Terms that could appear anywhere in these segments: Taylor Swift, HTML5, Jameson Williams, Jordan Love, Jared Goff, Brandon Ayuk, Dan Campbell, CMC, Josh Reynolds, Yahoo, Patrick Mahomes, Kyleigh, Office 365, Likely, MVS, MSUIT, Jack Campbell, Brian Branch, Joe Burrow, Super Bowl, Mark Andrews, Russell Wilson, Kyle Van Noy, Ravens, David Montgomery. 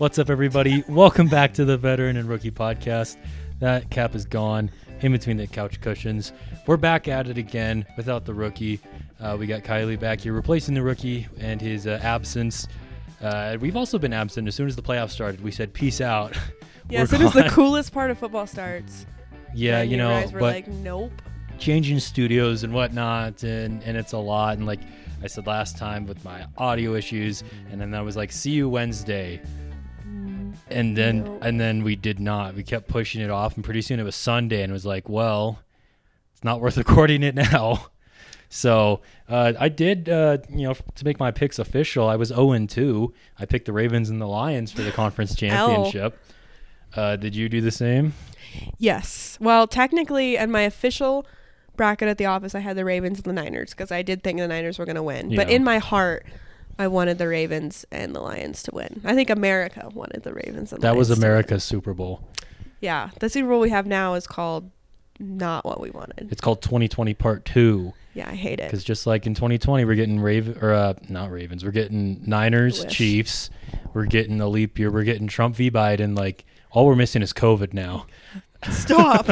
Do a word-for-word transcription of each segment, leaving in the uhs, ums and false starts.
What's up, everybody? Welcome back to the Veteran and Rookie Podcast. That cap is gone in between the couch cushions. We're back at it again without the rookie. Uh, we got Kyleigh back here replacing the rookie and his uh, absence. Uh, we've also been absent. As soon as the playoffs started, we said peace out. Yeah, as soon as the coolest part of football starts. Yeah, you, you know, guys were but like, nope. Changing studios and whatnot, and and it's a lot. And like I said last time, with my audio issues, and then I was like, see you Wednesday. And then nope. and then we did not. We kept pushing it off, and pretty soon it was Sunday, and it was like, well, it's not worth recording it now. So uh, I did, uh, you know, to make my picks official, I was oh and two. I picked the Ravens and the Lions for the conference championship. Uh, did you do the same? Yes. Well, technically, in my official bracket at the office, I had the Ravens and the Niners because I did think the Niners were going to win. Yeah. But in my heart, I wanted the Ravens and the Lions to win. I think America wanted the Ravens and the Lions. That was America's Super Bowl. Yeah. The Super Bowl we have now is called not what we wanted. It's called twenty twenty Part two. Yeah, I hate it. Because just like in twenty twenty, we're getting Raven or uh, not Ravens. We're getting Niners, Chiefs. We're getting a leap year. We're getting Trump v. Biden. Like, all we're missing is COVID now. Stop.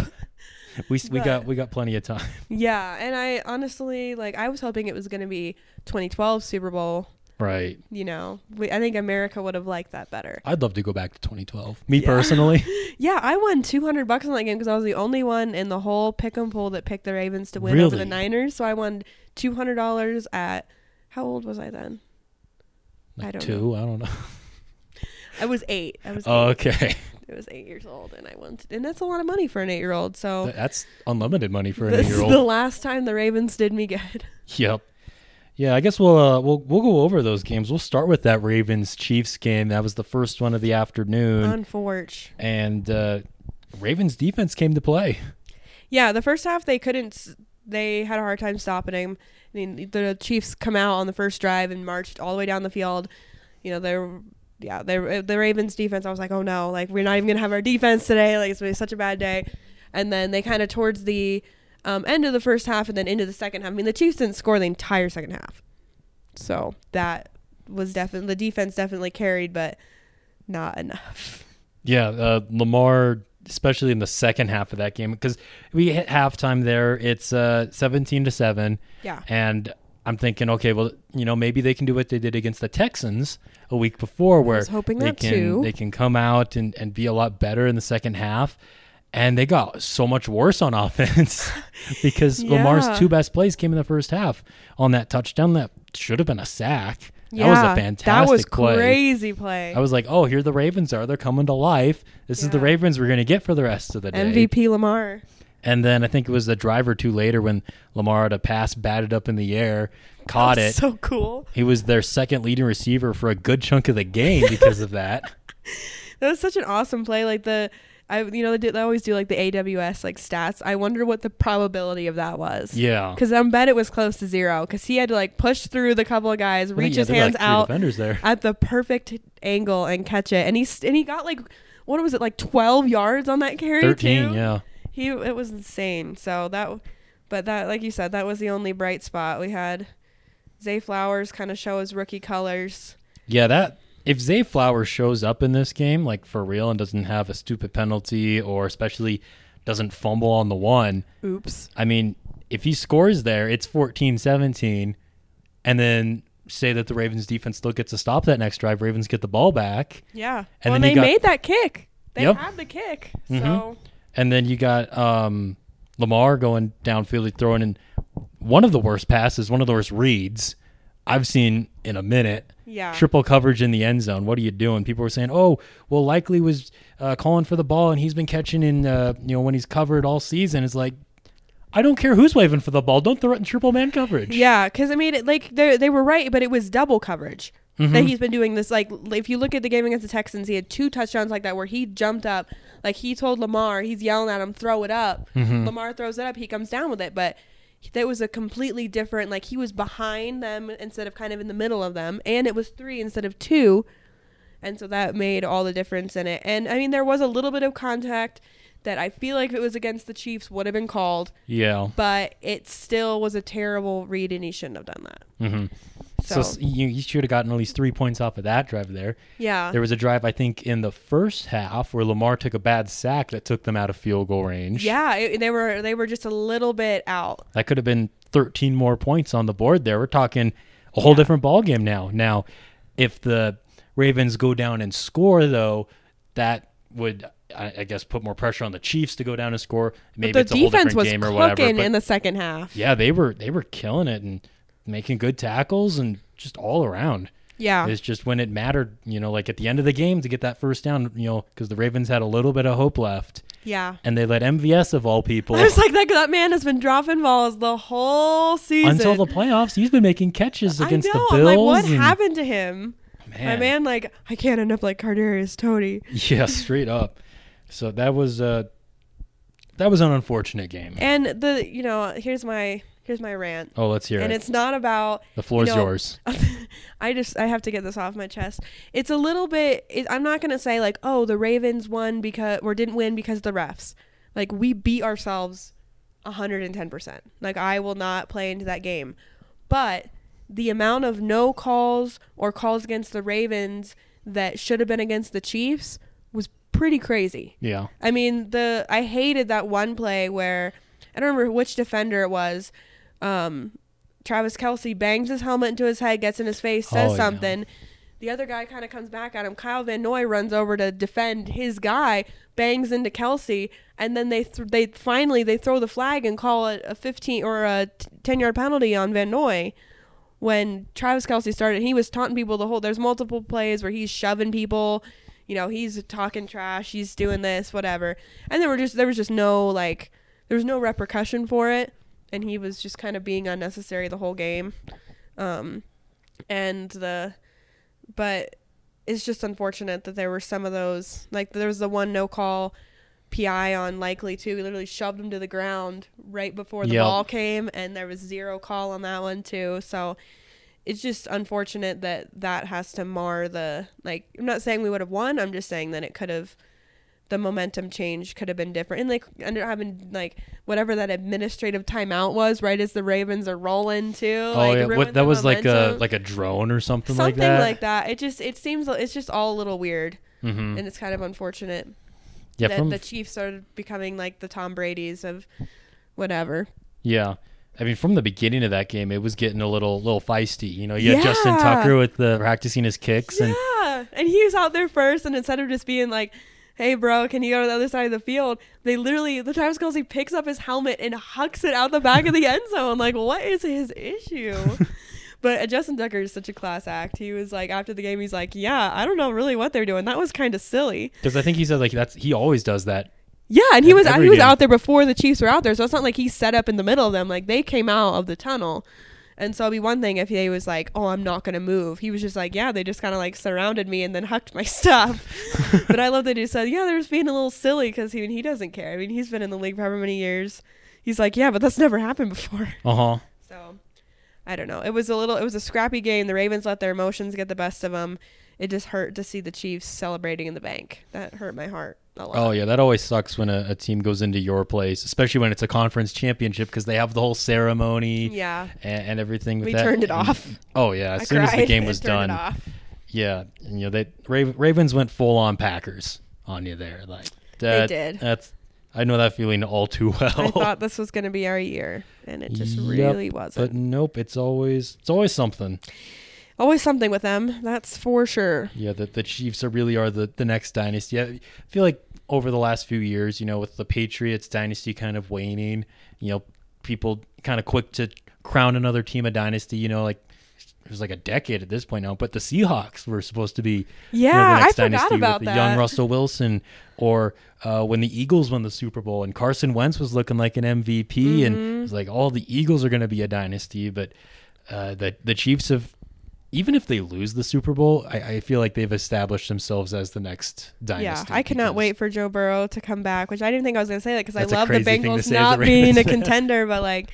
We but, we got we got plenty of time. Yeah. And I honestly, like, I was hoping it was going to be twenty twelve Super Bowl. Right. You know, we, I think America would have liked that better. I'd love to go back to twenty twelve. Me yeah. personally. Yeah, I won two hundred bucks on that game because I was the only one in the whole pick'em pool that picked the Ravens to win really? over the Niners. So I won two hundred dollars at, how old was I then? Like I don't two? know. Two? I don't know. I was eight. I was oh, eight. Okay. It was eight years old, and I won. T- and that's a lot of money for an eight-year-old. So that's unlimited money for an eight-year-old. This is the last time the Ravens did me good. Yep. Yeah, I guess we'll uh, we'll we'll go over those games. We'll start with that Ravens Chiefs game. That was the first one of the afternoon. Unfortunate. And uh, Ravens defense came to play. Yeah, the first half they couldn't. They had a hard time stopping him. I mean, the Chiefs come out on the first drive and marched all the way down the field. You know, they're yeah, they the Ravens defense. I was like, oh no, like we're not even gonna have our defense today. Like it's gonna be such a bad day. And then they kind of towards the. Um, end of the first half and then into the second half. I mean, the Chiefs didn't score the entire second half. So that was definitely, the defense definitely carried, but not enough. Yeah, uh, Lamar, especially in the second half of that game, because we hit halftime there. It's uh, seventeen to seven. Yeah. And I'm thinking, okay, well, you know, maybe they can do what they did against the Texans a week before where they can, they can come out and, and be a lot better in the second half. And they got so much worse on offense because yeah. Lamar's two best plays came in the first half on that touchdown that should have been a sack. Yeah, that was a fantastic That was play. crazy play. I was like, oh, here the Ravens are. They're coming to life. This yeah. is the Ravens we're going to get for the rest of the day. M V P Lamar. And then I think it was the drive or two later when Lamar had a pass batted up in the air, caught that was it. so cool. He was their second leading receiver for a good chunk of the game because of that. That was such an awesome play. Like the... I you know they, do, they always do like the A W S like stats. I wonder what the probability of that was. Yeah, because I bet it was close to zero because he had to like push through the couple of guys, reach yeah, his hands like out there. at the perfect angle and catch it. And he and he got like what was it like twelve yards on that carry? Thirteen, too? yeah. He it was insane. So that, but that like you said, that was the only bright spot we had. Zay Flowers kind of show his rookie colors. Yeah, that. If Zay Flowers shows up in this game, like for real, and doesn't have a stupid penalty or especially doesn't fumble on the one. Oops. I mean, if he scores there, it's fourteen seventeen. And then say that the Ravens defense still gets to stop that next drive. Ravens get the ball back. Yeah. And well, then they got, made that kick. They yep. had the kick. So. Mm-hmm. And then you got um, Lamar going downfield, throwing in one of the worst passes, one of the worst reads I've seen in a minute. Yeah. Triple coverage in the end zone. What are you doing? People were saying, "Oh, well, Likely was uh, calling for the ball, and he's been catching in, uh, you know, when he's covered all season." It's like, I don't care who's waving for the ball. Don't throw it in triple man coverage. Yeah, because I mean, it, like they they were right, but it was double coverage mm-hmm. that he's been doing this. Like, if you look at the game against the Texans, he had two touchdowns like that where he jumped up, like he told Lamar, he's yelling at him, "Throw it up." Mm-hmm. Lamar throws it up, he comes down with it, but. That was a completely different, like he was behind them instead of kind of in the middle of them. And it was three instead of two. And so that made all the difference in it. And I mean, there was a little bit of contact that I feel like if it was against the Chiefs would have been called. Yeah. But it still was a terrible read and he shouldn't have done that. Mm-hmm. So, so you, you should have gotten at least three points off of that drive there. Yeah. There was a drive, I think, in the first half where Lamar took a bad sack that took them out of field goal range. Yeah, it, they were they were just a little bit out. That could have been thirteen more points on the board there. We're talking a whole yeah. different ballgame now. Now, if the Ravens go down and score, though, that would, I, I guess, put more pressure on the Chiefs to go down and score. Maybe the it's a whole different game or whatever. The defense was cooking in the second half. Yeah, they were they were killing it and making good tackles and just all around. Yeah. It's just when it mattered, you know, like at the end of the game to get that first down, you know, because the Ravens had a little bit of hope left. Yeah. And they let M V S, of all people. I was like, that, that man has been dropping balls the whole season. Until the playoffs, he's been making catches against I know. the Bills. Like, what and, happened to him? Man. My man, like, I can't end up like Kadarius Toney. Yeah, straight up. So that was uh, that was an unfortunate game. And, the you know, here's my... Here's my rant. Oh, let's hear and it. And it's not about... The floor's you know, yours. I just... I have to get this off my chest. It's a little bit... It, I'm not going to say like, oh, the Ravens won because... Or didn't win because of the refs. Like, we beat ourselves one hundred ten percent. Like, I will not play into that game. But the amount of no calls or calls against the Ravens that should have been against the Chiefs was pretty crazy. Yeah. I mean, the... I hated that one play where... I don't remember which defender it was... Um, Travis Kelce bangs his helmet into his head, gets in his face, says oh, something. Yeah. The other guy kind of comes back at him. Kyle Van Noy runs over to defend his guy, bangs into Kelce, and then they th- they finally they throw the flag and call it a fifteen or a ten yard penalty on Van Noy. When Travis Kelce started, he was taunting people the whole. There's multiple plays where he's shoving people. You know, he's talking trash. He's doing this, whatever. And there were just there was just no like there was no repercussion for it. And he was just kind of being unnecessary the whole game. Um, and the, but it's just unfortunate that there were some of those, like there was the one no call P I on Likely too. He literally shoved him to the ground right before the yep. ball came. And there was zero call on that one too. So it's just unfortunate that that has to mar the, like, I'm not saying we would have won. I'm just saying that it could have, the momentum change could have been different. And like under having like whatever that administrative timeout was right as the Ravens are rolling too. Oh like, yeah. What, that was momentum. like a, like a drone or something, something like that. Something like that. It just, it seems it's just all a little weird mm-hmm. and it's kind of unfortunate yeah, that from, the Chiefs are becoming like the Tom Brady's of whatever. Yeah. I mean, from the beginning of that game, it was getting a little, little feisty. You know, you yeah. had Justin Tucker with the practicing his kicks. Yeah. And, and he was out there first. And instead of just being like, hey, bro, can you go to the other side of the field? They literally, the Travis Kelce picks up his helmet and hucks it out the back of the end zone. Like, what is his issue? But Justin Tucker is such a class act. He was like, after the game, he's like, yeah, I don't know really what they're doing. That was kind of silly. Because I think he said, like, that's he always does that. Yeah, and he was he was out there before the Chiefs were out there. So it's not like he set up in the middle of them. Like, they came out of the tunnel. And so it'd be one thing if he was like, oh, I'm not going to move. He was just like, yeah, they just kind of like surrounded me and then hucked my stuff. But I love that he said, yeah, they're just being a little silly because he, he doesn't care. I mean, he's been in the league for however many years. He's like, yeah, but that's never happened before. Uh-huh. So I don't know. It was a little, it was a scrappy game. The Ravens let their emotions get the best of them. It just hurt to see the Chiefs celebrating in the bank. That hurt my heart a lot. Oh, yeah. That always sucks when a, a team goes into your place, especially when it's a conference championship because they have the whole ceremony yeah. and, and everything. With we that. turned it and, off. Oh, yeah. As I soon cried. as the game was done. It off. Yeah. And, you know, they Ra- Ravens went full on Packers on you there. Like that, They did. That's, I know that feeling all too well. I thought this was going to be our year, and it just yep, really wasn't. But nope, it's always it's always something. Always something with them, that's for sure. Yeah, the, the Chiefs are really are the, the next dynasty. I feel like over the last few years, you know, with the Patriots dynasty kind of waning, you know, people kind of quick to crown another team a dynasty, you know, like it was like a decade at this point now, but the Seahawks were supposed to be yeah, you know, the next I dynasty forgot about with the that. young Russell Wilson, or uh, when the Eagles won the Super Bowl and Carson Wentz was looking like an M V P mm-hmm. and it was like, oh, the Eagles are going to be a dynasty, but uh, the, the Chiefs have, even if they lose the Super Bowl, I, I feel like they've established themselves as the next dynasty. Yeah, I cannot wait for Joe Burrow to come back, which I didn't think I was going to say that because I love the Bengals not being a contender, but like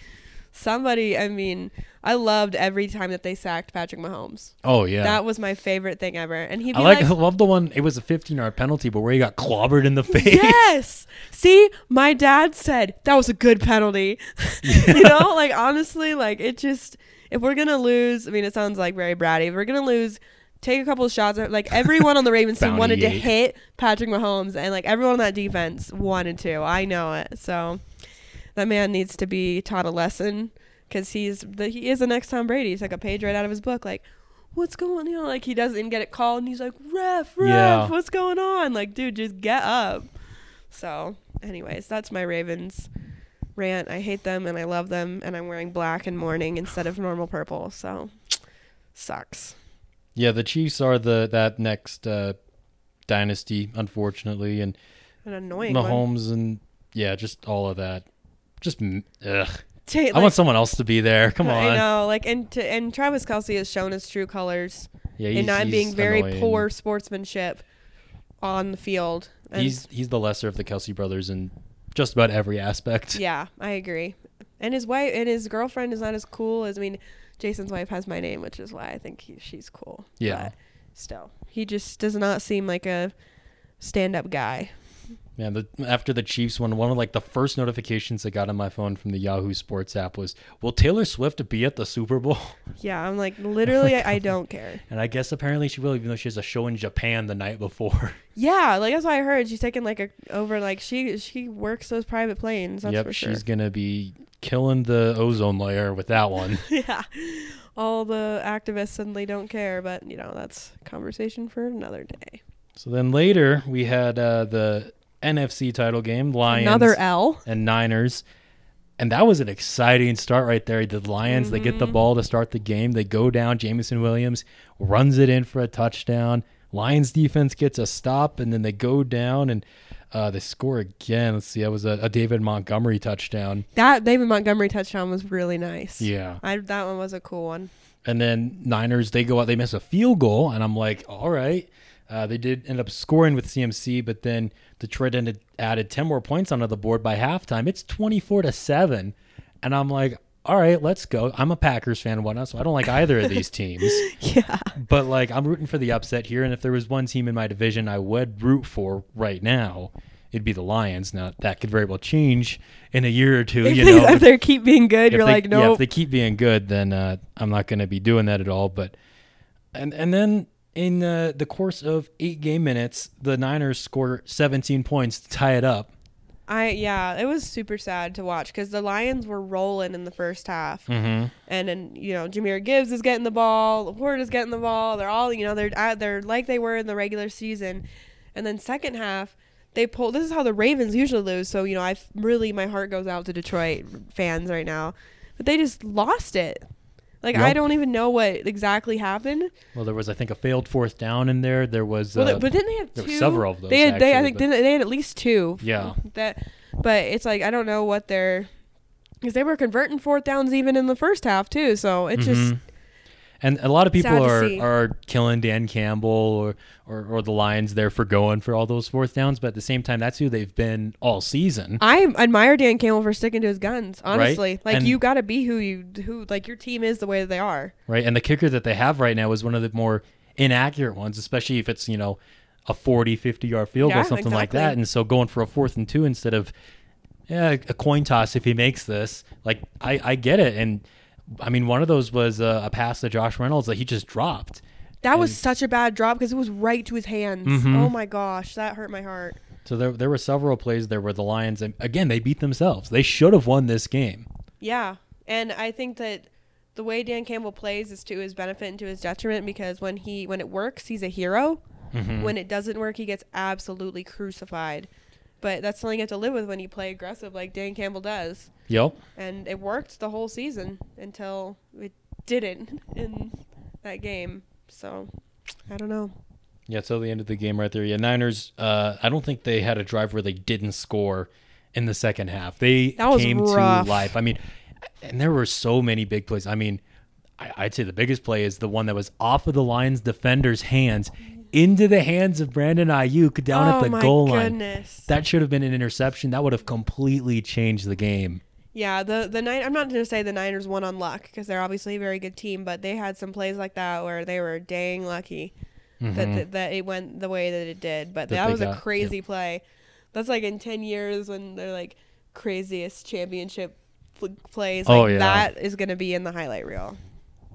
somebody, I mean, I loved every time that they sacked Patrick Mahomes. Oh, yeah. That was my favorite thing ever. And he'd be I, like, like, I love the one, it was a fifteen-yard penalty, but where he got clobbered in the face. Yes! See, my dad said, that was a good penalty. Yeah. You know, like honestly, like it just... if we're going to lose, I mean, it sounds like very bratty. If we're going to lose, take a couple of shots. Like, everyone on the Ravens team wanted eight. to hit Patrick Mahomes, and, like, everyone on that defense wanted to. I know it. So that man needs to be taught a lesson because he's the, he is the next Tom Brady. He took a page right out of his book, like, what's going on? Like, he doesn't get it called, and he's like, ref, ref, yeah. what's going on? Like, dude, just get up. So, anyways, that's my Ravens rant. I hate them, and I love them, and I'm wearing black and mourning instead of normal purple, so sucks. Yeah, the Chiefs are the that next uh, dynasty, unfortunately, and an annoying Mahomes one. And, yeah, just all of that. Just, ugh. T- like, I want someone else to be there. Come on. I know. Like, and to, and Travis Kelce has shown his true colors yeah, in not being very annoying. Poor sportsmanship on the field. And he's he's the lesser of the Kelce brothers in just about every aspect. Yeah, I agree. And his wife and his girlfriend is not as cool as, I mean, Jason's wife has my name, which is why I think he, she's cool. Yeah. But still, he just does not seem like a stand-up guy. Man, the, after the Chiefs won, one of like the first notifications I got on my phone from the Yahoo Sports app was, will Taylor Swift be at the Super Bowl? Yeah, I'm like, literally, I don't care. And I guess apparently she will, even though she has a show in Japan the night before. Yeah, like that's what I heard. She's taking like a over, like she she works those private planes. That's yep, for sure. She's going to be killing the ozone layer with that one. Yeah, all the activists suddenly don't care, but you know, that's a conversation for another day. So then later we had uh, the N F C title game, Lions Another L. and Niners. And that was an exciting start right there. The Lions, mm-hmm. they get the ball to start the game. They go down. Jameson Williams runs it in for a touchdown. Lions defense gets a stop, and then they go down, and uh, they score again. Let's see, that was a, a David Montgomery touchdown. That David Montgomery touchdown was really nice. Yeah. I, that one was a cool one. And then Niners, they go out, they miss a field goal, and I'm like, all right. Uh, they did end up scoring with C M C, but then Detroit ended, added ten more points onto the board by halftime. It's twenty-four to seven, and I'm like, all right, let's go. I'm a Packers fan and whatnot, so I don't like either of these teams. Yeah. But, like, I'm rooting for the upset here, and if there was one team in my division I would root for right now, it'd be the Lions. Now, that could very well change in a year or two. If, you they, know, if they keep being good, you're they, like, no. Nope. Yeah, if they keep being good, then uh, I'm not going to be doing that at all. But and and then... In uh, the course of eight game minutes, the Niners score seventeen points to tie it up. I yeah, it was super sad to watch because the Lions were rolling in the first half, mm-hmm. and then you know Jameer Gibbs is getting the ball, La'Porte is getting the ball. They're all you know they're they're like they were in the regular season, and then second half they pull. This is how the Ravens usually lose. So you know I really my heart goes out to Detroit fans right now, but they just lost it. Like, yep. I don't even know what exactly happened. Well, there was, I think, a failed fourth down in there. There was... Well, uh, but didn't they have two? There were several of those, they had, actually, they, I think they had at least two. Yeah. That, but it's like, I don't know what they're... Because they were converting fourth downs even in the first half, too. So, it mm-hmm. just... And a lot of people are, are killing Dan Campbell or, or, or the Lions there for going for all those fourth downs. But at the same time, that's who they've been all season. I admire Dan Campbell for sticking to his guns, honestly. Right? Like, and you got to be who you who like your team is the way that they are. Right. And the kicker that they have right now is one of the more inaccurate ones, especially if it's, you know, a forty, fifty-yard field yeah, or something exactly. like that. And so going for a fourth and two instead of yeah, a coin toss if he makes this, like, I, I get it. And I mean, one of those was uh, a pass to Josh Reynolds that he just dropped. That and was such a bad drop because it was right to his hands. Mm-hmm. Oh, my gosh. That hurt my heart. So there there were several plays there where the Lions, and again, they beat themselves. They should have won this game. Yeah. And I think that the way Dan Campbell plays is to his benefit and to his detriment because when he when it works, he's a hero. Mm-hmm. When it doesn't work, he gets absolutely crucified. But that's something you have to live with when you play aggressive like Dan Campbell does. Yep. And it worked the whole season until it didn't in that game. So, I don't know. Yeah, it's at the end of the game right there. Yeah, Niners, uh, I don't think they had a drive where they didn't score in the second half. They came rough. to life. I mean, and there were so many big plays. I mean, I'd say the biggest play is the one that was off of the Lions defender's hands into the hands of Brandon Ayuk down oh at the goal goodness. line. That should have been an interception. That would have completely changed the game. Yeah, the the nine. I'm not going to say the Niners won on luck because they're obviously a very good team, but they had some plays like that where they were dang lucky mm-hmm. that, that that it went the way that it did. But that, that was got, a crazy yeah. play. That's like in ten years when they're like craziest championship plays. Like oh, yeah. That is going to be in the highlight reel.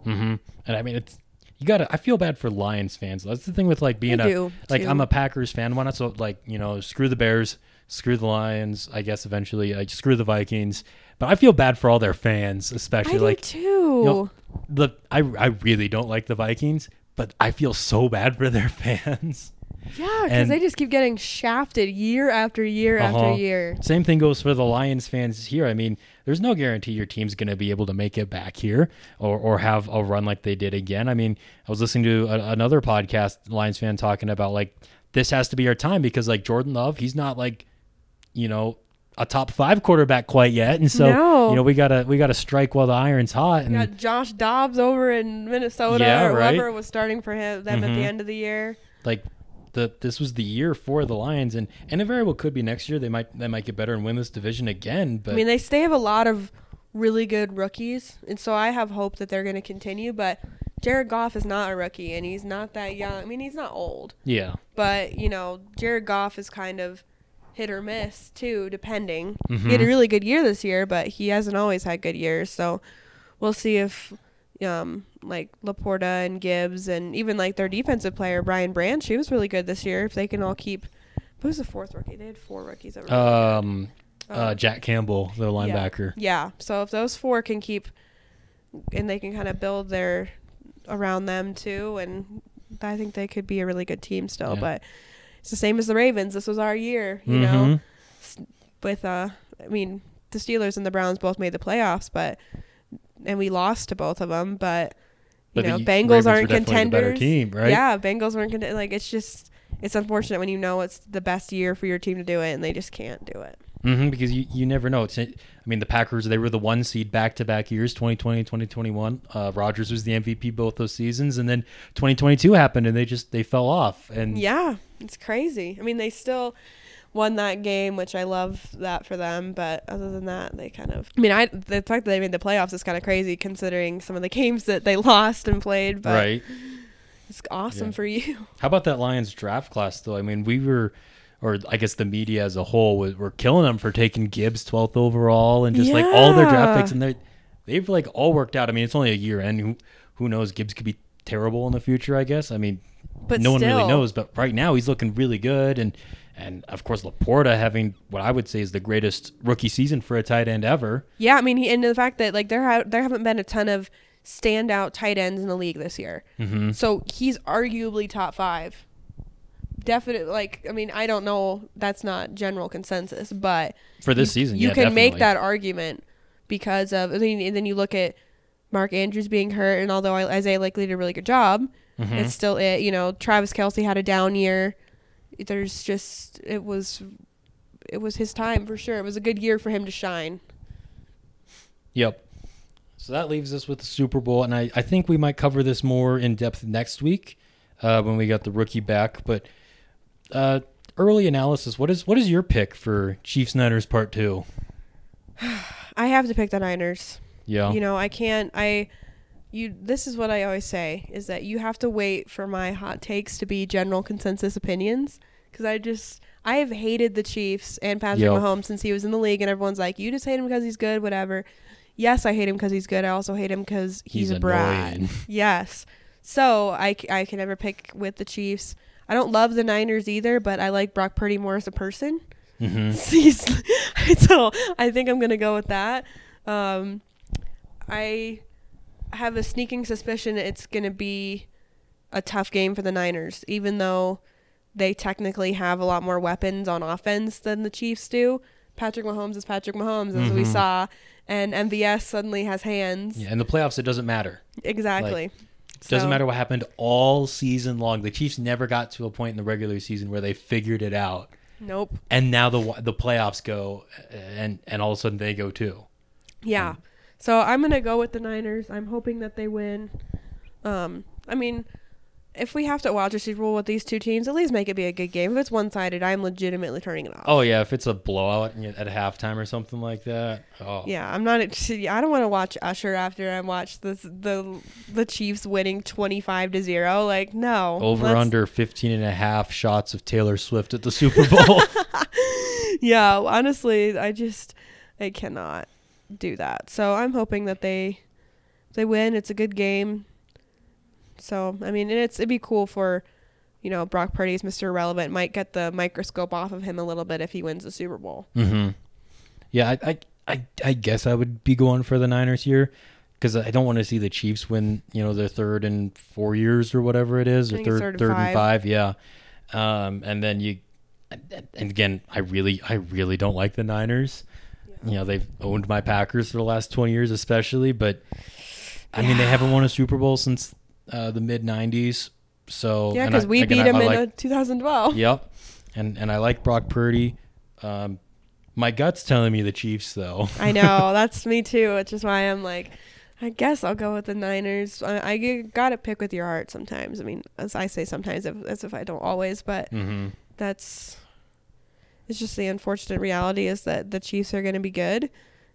Mm-hmm. And I mean, it's you gotta. I feel bad for Lions fans. That's the thing with like being I a do, like too. I'm a Packers fan. Why not? So like you know, screw the Bears, screw the Lions. I guess eventually, like screw the Vikings. But I feel bad for all their fans, especially I do like too. You know, the I I really don't like the Vikings, but I feel so bad for their fans. Yeah, because they just keep getting shafted year after year uh-huh. after year. Same thing goes for the Lions fans here. I mean, there's no guarantee your team's going to be able to make it back here or or have a run like they did again. I mean, I was listening to a, another podcast, Lions fan, talking about, like, this has to be our time because, like, Jordan Love, he's not, like, you know, a top five quarterback quite yet. And so, no. you know, we got to we gotta strike while the iron's hot. And, we got Josh Dobbs over in Minnesota yeah, or right? whoever was starting for him, them mm-hmm. at the end of the year. Like, The, this was the year for the Lions, and, and it very well could be next year. They might they might get better and win this division again. But I mean, they they have a lot of really good rookies, and so I have hope that they're going to continue. But Jared Goff is not a rookie, and he's not that young. I mean, he's not old. Yeah. But, you know, Jared Goff is kind of hit or miss, too, depending. Mm-hmm. He had a really good year this year, but he hasn't always had good years. So we'll see if... Um, like La'Porte and Gibbs and even like their defensive player Brian Branch, he was really good this year. If they can all keep, who's the fourth rookie? They had four rookies. That were um, really uh, Jack Campbell, their linebacker. Yeah. yeah. So if those four can keep, and they can kind of build their around them too, and I think they could be a really good team still. Yeah. But it's the same as the Ravens. This was our year, you mm-hmm. know. With uh, I mean, the Steelers and the Browns both made the playoffs, but. And we lost to both of them, but you but know, the Bengals Ravens aren't contenders. Better team, right? Yeah, Bengals aren't contenders. Like it's just, it's unfortunate when you know it's the best year for your team to do it, and they just can't do it. Mm-hmm, because you, you never know. It's I mean, the Packers they were the one seed back to back years, twenty twenty and twenty twenty-one. Uh, Rodgers was the M V P both those seasons, and then twenty twenty-two happened, and they just they fell off. And yeah, it's crazy. I mean, they still. Won that game, which I love that for them. But other than that, they kind of... I mean, I the fact that they made the playoffs is kind of crazy considering some of the games that they lost and played. But right. It's awesome yeah. for you. How about that Lions draft class, though? I mean, we were... Or I guess the media as a whole was, were killing them for taking Gibbs twelfth overall and just yeah. like all their draft picks. And they they've like all worked out. I mean, it's only a year end. Who, who knows? Gibbs could be terrible in the future, I guess. I mean, but no still. One really knows. But right now, he's looking really good. And... And, of course, La'Porte having what I would say is the greatest rookie season for a tight end ever. Yeah, I mean, he, and the fact that, like, there ha- there haven't been a ton of standout tight ends in the league this year. Mm-hmm. So he's arguably top five. Definitely, like, I mean, I don't know. That's not general consensus, but... For this you, season, you yeah, You can definitely. Make that argument because of... I mean, and then you look at Mark Andrews being hurt, and although Isaiah Likely did a really good job, mm-hmm. it's still, it. you know, Travis Kelce had a down year. There's just it was it was his time for sure. It was a good year for him to shine. Yep. So that leaves us with the Super Bowl, and I, I think we might cover this more in depth next week uh, when we got the rookie back. But uh, early analysis, what is what is your pick for Chiefs Niners Part Two? I have to pick the Niners. Yeah. You know I can't I. You. This is what I always say, is that you have to wait for my hot takes to be general consensus opinions, because I just, I have hated the Chiefs and Patrick Yo. Mahomes since he was in the league, and everyone's like, you just hate him because he's good, whatever. Yes, I hate him because he's good. I also hate him because he's, he's a brat. Yes. So I, I can never pick with the Chiefs. I don't love the Niners either, but I like Brock Purdy more as a person. Mm-hmm. So I think I'm going to go with that. Um, I... I have a sneaking suspicion it's going to be a tough game for the Niners, even though they technically have a lot more weapons on offense than the Chiefs do. Patrick Mahomes is Patrick Mahomes, as mm-hmm. we saw, and M V S suddenly has hands. Yeah, in the playoffs, it doesn't matter. Exactly. Like, it doesn't so, matter what happened all season long. The Chiefs never got to a point in the regular season where they figured it out. Nope. And now the the playoffs go, and, and all of a sudden they go too. Yeah. And, So I'm going to go with the Niners. I'm hoping that they win. Um, I mean, if we have to watch a Super Bowl with these two teams, at least make it be a good game. If it's one-sided, I'm legitimately turning it off. Oh, yeah. If it's a blowout at halftime or something like that. Oh. Yeah, I'm not – I don't want to watch Usher after I watch this, the the Chiefs winning twenty-five to zero. Like, no. Over under fifteen and a half shots of Taylor Swift at the Super Bowl. Yeah, honestly, I just – I cannot do that. So I'm hoping that they they win. It's a good game. So, I mean, and it's it'd be cool for, you know, Brock Purdy's Mister Irrelevant might get the microscope off of him a little bit if he wins the Super Bowl. Mm-hmm. Yeah, I, I, I, I guess I would be going for the Niners here because I don't want to see the Chiefs win, you know, their third and four years or whatever it is, or third, third, third and five. Yeah. Um, and then you, and again, I really, I really don't like the Niners. Yeah. You know, they've owned my Packers for the last twenty years, especially, but I yeah. mean, they haven't won a Super Bowl since uh, the mid nineties. So yeah, because we again, beat I, him I like, in two thousand twelve. Yep, and and I like Brock Purdy. Um, my gut's telling me the Chiefs, though. I know, that's me too. Which is why I'm like, I guess I'll go with the Niners. I, I gotta pick with your heart sometimes. I mean, as I say, sometimes if, as if I don't always, but mm-hmm. that's it's just the unfortunate reality is that the Chiefs are going to be good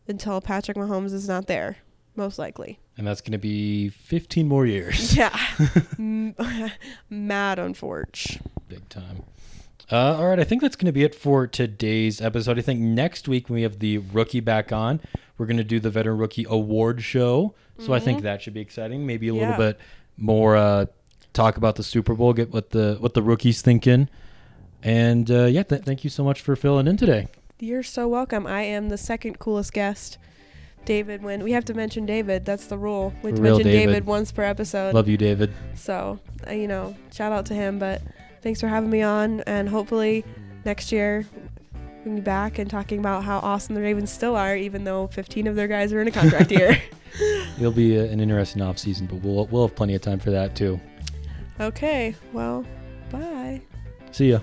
until Patrick Mahomes is not there, most likely. And that's going to be fifteen more years. Yeah. Mad on Forge. Big time. Uh, all right. I think that's going to be it for today's episode. I think next week when we have the rookie back on, we're going to do the Veteran Rookie Award show. So mm-hmm. I think that should be exciting. Maybe a yeah. little bit more uh, talk about the Super Bowl, get what the what the rookie's thinking. And uh, yeah, th- thank you so much for filling in today. You're so welcome. I am the second coolest guest. David, when we have to mention David, that's the rule. We have to mention David. David once per episode. Love you, David. So, uh, you know, shout out to him. But thanks for having me on. And hopefully next year we'll be back and talking about how awesome the Ravens still are, even though fifteen of their guys are in a contract year. It'll be a, an interesting offseason, but we'll we'll have plenty of time for that too. Okay. Well, bye. See ya.